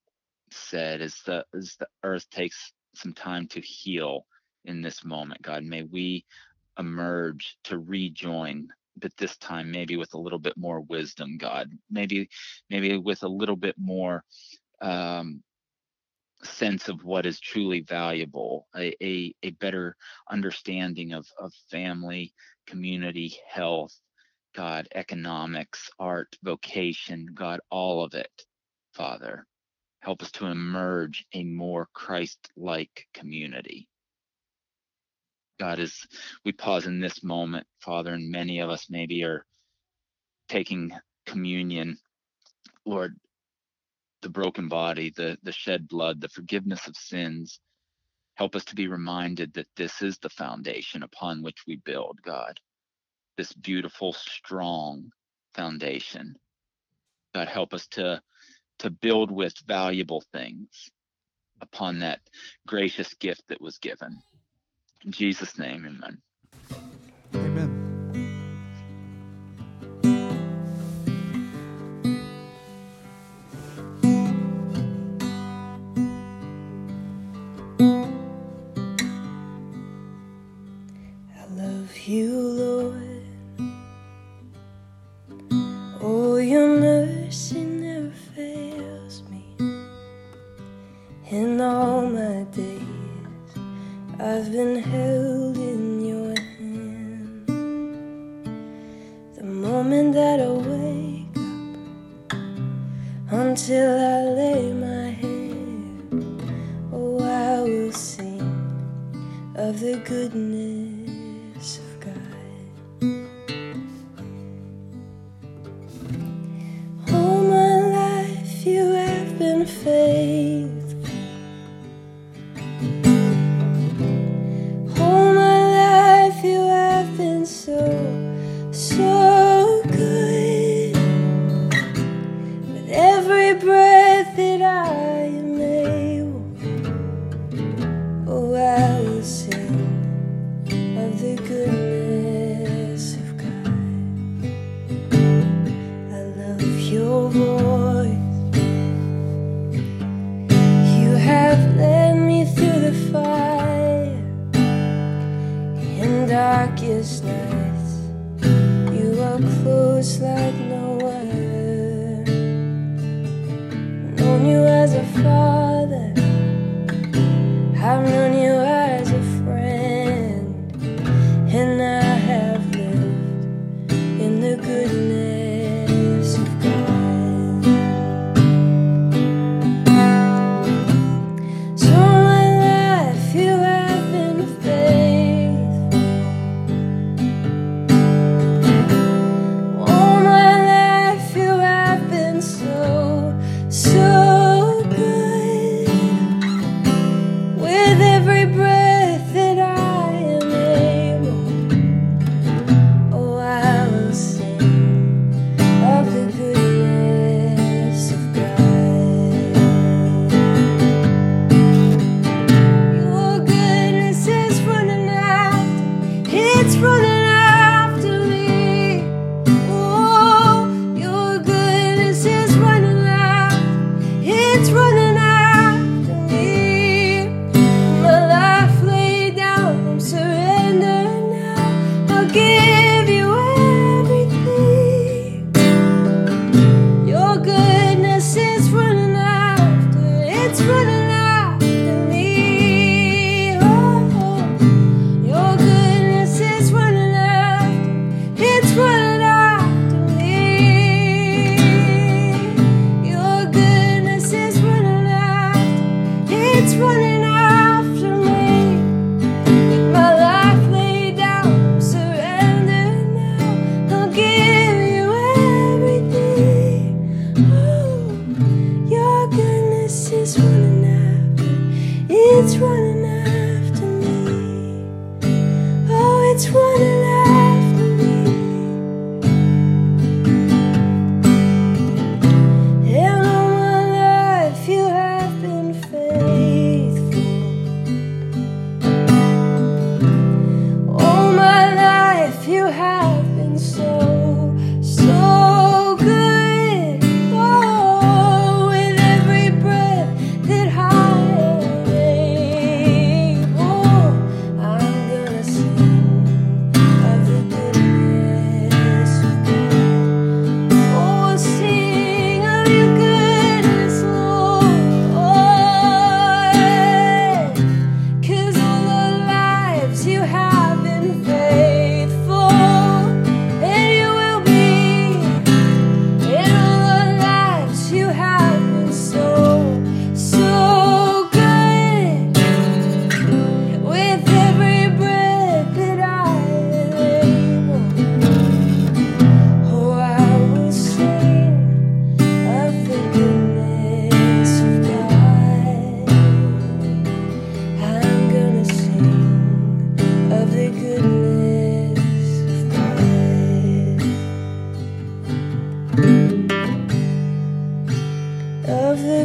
said, as the as the earth takes some time to heal in this moment, God, may we emerge to rejoin, but this time maybe with a little bit more wisdom, God, maybe maybe with a little bit more um, sense of what is truly valuable, a, a, a better understanding of, of family, community, health, God, economics, art, vocation, God, all of it, Father. Help us to emerge a more Christ-like community. God, as we pause in this moment, Father, and many of us maybe are taking communion, Lord, the broken body, the, the shed blood, the forgiveness of sins, help us to be reminded that this is the foundation upon which we build, God, this beautiful, strong foundation. God, help us to, to build with valuable things upon that gracious gift that was given. In Jesus' name, amen. Amen. I love you, Lord. Oh, your mercy never fails me. In all my days, I've been held in your hand. The moment that I wake up until I lay my head, oh, I will sing of the goodness of God. All my life you have been faithful.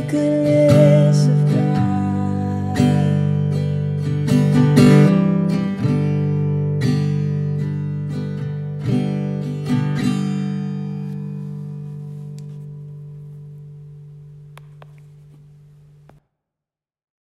good live.